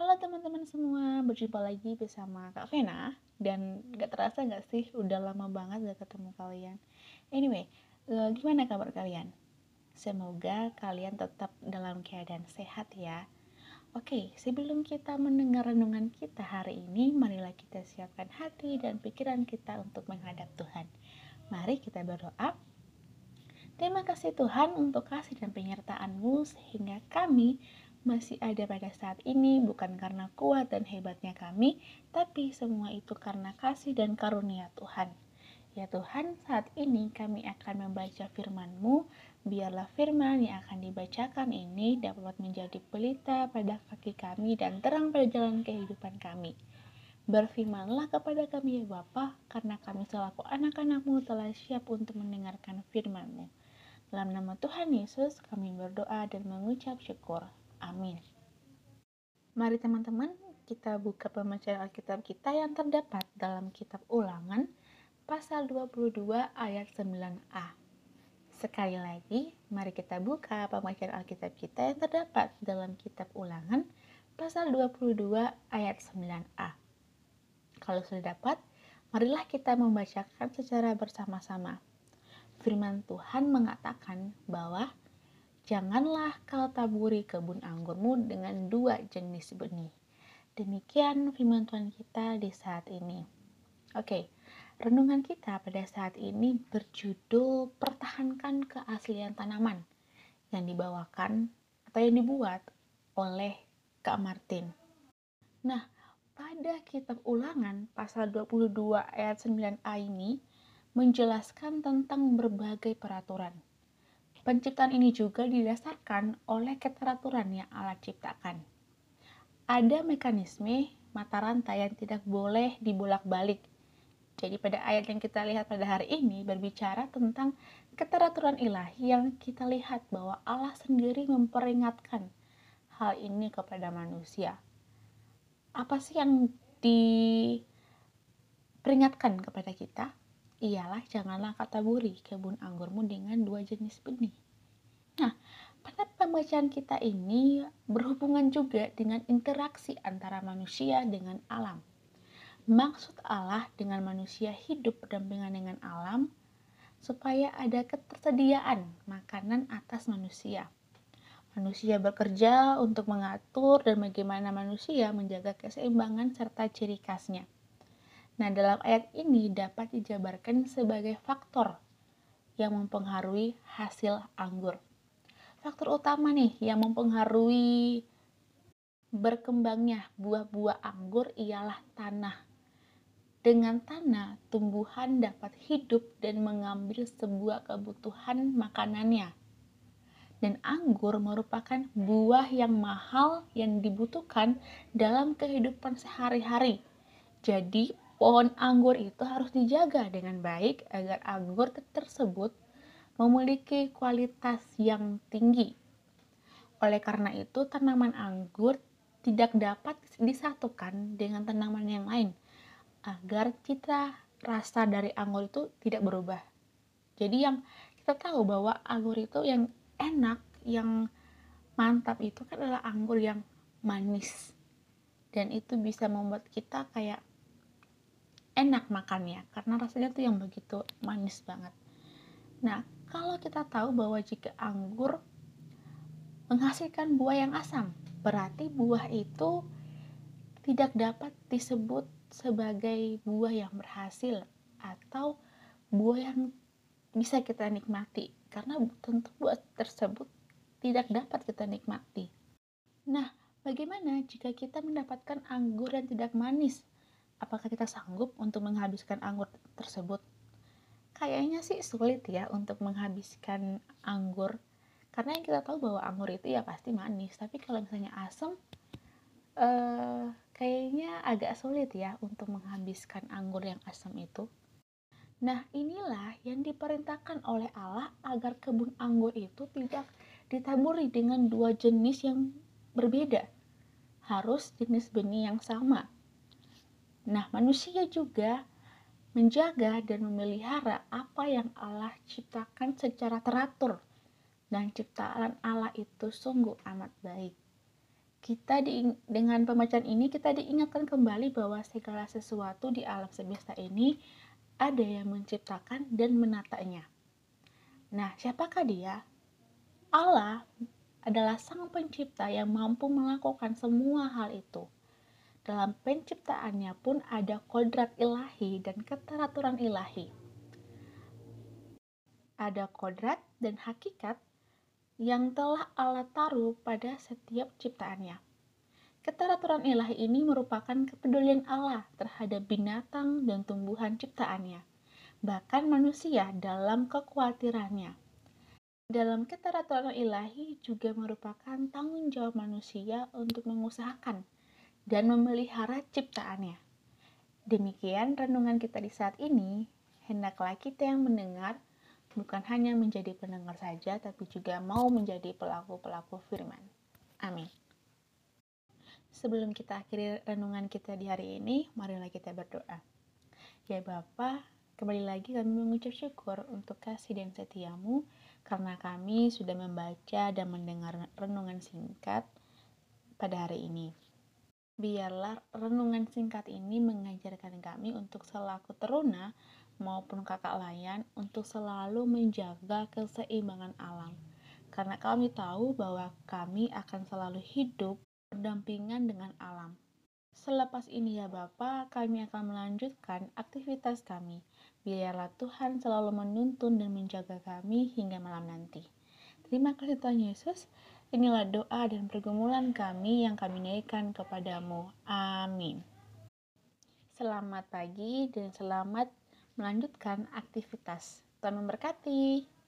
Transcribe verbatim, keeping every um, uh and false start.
Halo teman-teman semua, berjumpa lagi bersama Kak Fena. Dan gak terasa gak sih, udah lama banget gak ketemu kalian. Anyway, uh, gimana kabar kalian? Semoga kalian tetap dalam keadaan sehat ya. Oke, sebelum kita mendengar renungan kita hari ini, marilah kita siapkan hati dan pikiran kita untuk menghadap Tuhan. Mari kita berdoa. Terima kasih Tuhan untuk kasih dan penyertaan-Mu sehingga kami masih ada pada saat ini, bukan karena kuat dan hebatnya kami, tapi semua itu karena kasih dan karunia Tuhan. Ya Tuhan, saat ini kami akan membaca firman-Mu, biarlah firman yang akan dibacakan ini dapat menjadi pelita pada kaki kami dan terang pada jalan kehidupan kami. Berfirmanlah kepada kami ya Bapa, karena kami selaku anak-anak-Mu telah siap untuk mendengarkan firman-Mu. Dalam nama Tuhan Yesus kami berdoa dan mengucap syukur. Amin. Mari teman-teman, kita buka pembacaan Alkitab kita yang terdapat dalam Kitab Ulangan pasal dua puluh dua ayat sembilan a. Sekali lagi, mari kita buka pembacaan Alkitab kita yang terdapat dalam Kitab Ulangan pasal dua puluh dua ayat sembilan a. Kalau sudah dapat, marilah kita membacakan secara bersama-sama. Firman Tuhan mengatakan bahwa janganlah kau taburi kebun anggurmu dengan dua jenis benih. Demikian firman Tuhan kita di saat ini. Oke, renungan kita pada saat ini berjudul Pertahankan Keaslian Tanaman, yang dibawakan atau yang dibuat oleh Kak Martin. Nah, pada Kitab Ulangan pasal dua puluh dua ayat sembilan a ini menjelaskan tentang berbagai peraturan. Penciptaan ini juga didasarkan oleh keteraturan yang Allah ciptakan. Ada mekanisme mata rantai yang tidak boleh dibolak-balik. Jadi pada ayat yang kita lihat pada hari ini berbicara tentang keteraturan ilahi yang kita lihat bahwa Allah sendiri memperingatkan hal ini kepada manusia. Apa sih yang diperingatkan kepada kita? Ialah janganlah kau taburi kebun anggurmu dengan dua jenis benih. Nah, pada pembacaan kita ini berhubungan juga dengan interaksi antara manusia dengan alam. Maksud Allah dengan manusia hidup berdampingan dengan alam supaya ada ketersediaan makanan atas manusia. Manusia bekerja untuk mengatur dan bagaimana manusia menjaga keseimbangan serta ciri khasnya. Nah, dalam ayat ini dapat dijabarkan sebagai faktor yang mempengaruhi hasil anggur. Faktor utama nih yang mempengaruhi berkembangnya buah-buah anggur ialah tanah. Dengan tanah, tumbuhan dapat hidup dan mengambil sebuah kebutuhan makanannya. Dan anggur merupakan buah yang mahal yang dibutuhkan dalam kehidupan sehari-hari. Jadi, pohon anggur itu harus dijaga dengan baik agar anggur tersebut memiliki kualitas yang tinggi. Oleh karena itu, tanaman anggur tidak dapat disatukan dengan tanaman yang lain agar cita rasa dari anggur itu tidak berubah. Jadi yang kita tahu bahwa anggur itu yang enak, yang mantap itu kan adalah anggur yang manis. Dan itu bisa membuat kita kayak enak makannya, karena rasanya tuh yang begitu manis banget. Nah, kalau kita tahu bahwa jika anggur menghasilkan buah yang asam, berarti buah itu tidak dapat disebut sebagai buah yang berhasil atau buah yang bisa kita nikmati, karena tentu buah tersebut tidak dapat kita nikmati. Nah, bagaimana jika kita mendapatkan anggur yang tidak manis? Apakah kita sanggup untuk menghabiskan anggur tersebut? Kayaknya sih sulit ya untuk menghabiskan anggur. Karena yang kita tahu bahwa anggur itu ya pasti manis. Tapi kalau misalnya asam, eh, kayaknya agak sulit ya untuk menghabiskan anggur yang asam itu. Nah, inilah yang diperintahkan oleh Allah agar kebun anggur itu tidak ditaburi dengan dua jenis yang berbeda. Harus jenis benih yang sama. Nah, manusia juga menjaga dan memelihara apa yang Allah ciptakan secara teratur. Dan ciptaan Allah itu sungguh amat baik. Kita di, dengan pembacaan ini kita diingatkan kembali bahwa segala sesuatu di alam semesta ini ada yang menciptakan dan menatanya. Nah, siapakah dia? Allah adalah sang pencipta yang mampu melakukan semua hal itu. Dalam penciptaannya pun ada kodrat ilahi dan keteraturan ilahi. Ada kodrat dan hakikat yang telah Allah taruh pada setiap ciptaannya. Keteraturan ilahi ini merupakan kepedulian Allah terhadap binatang dan tumbuhan ciptaannya, bahkan manusia dalam kekhawatirannya. Dalam keteraturan ilahi juga merupakan tanggung jawab manusia untuk mengusahakan dan memelihara ciptaannya. Demikian renungan kita di saat ini, hendaklah kita yang mendengar bukan hanya menjadi pendengar saja, tapi juga mau menjadi pelaku-pelaku firman. Amin. Sebelum kita akhiri renungan kita di hari ini, marilah kita berdoa. Ya Bapa, kembali lagi kami mengucap syukur untuk kasih dan setiamu, karena kami sudah membaca dan mendengar renungan singkat pada hari ini. Biarlah renungan singkat ini mengajarkan kami untuk selaku teruna, maupun kakak layan untuk selalu menjaga keseimbangan alam, karena kami tahu bahwa kami akan selalu hidup berdampingan dengan alam. Selepas ini ya Bapa, kami akan melanjutkan aktivitas kami. Biarlah Tuhan selalu menuntun dan menjaga kami hingga malam nanti. Terima kasih Tuhan Yesus. Inilah doa dan pergumulan kami yang kami naikkan kepadamu. Amin. Selamat pagi dan selamat melanjutkan aktivitas. Tuhan memberkati.